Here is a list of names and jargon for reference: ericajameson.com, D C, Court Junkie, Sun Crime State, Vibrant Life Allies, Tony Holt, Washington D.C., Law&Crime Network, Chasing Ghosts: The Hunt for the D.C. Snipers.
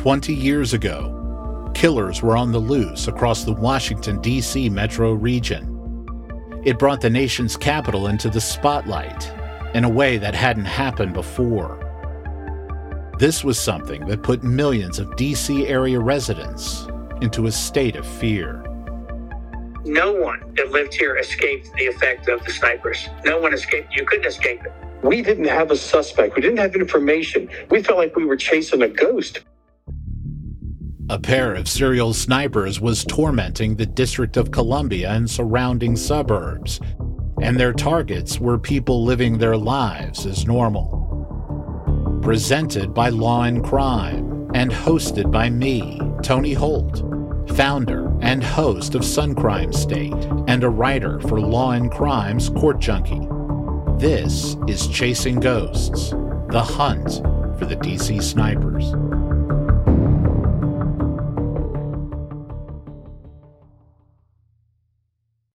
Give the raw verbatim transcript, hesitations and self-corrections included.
twenty years ago, killers were on the loose across the Washington, D C metro region. It brought the nation's capital into the spotlight in a way that hadn't happened before. This was something that put millions of D C area residents into a state of fear. No one that lived here escaped the effect of the snipers. No one escaped. You couldn't escape it. We didn't have a suspect. We didn't have information. We felt like we were chasing a ghost. A pair of serial snipers was tormenting the District of Columbia and surrounding suburbs, and their targets were people living their lives as normal. Presented by Law and Crime and hosted by me, Tony Holt, founder and host of Sun Crime State and a writer for Law and Crime's Court Junkie. This is Chasing Ghosts: The Hunt for the D C Snipers.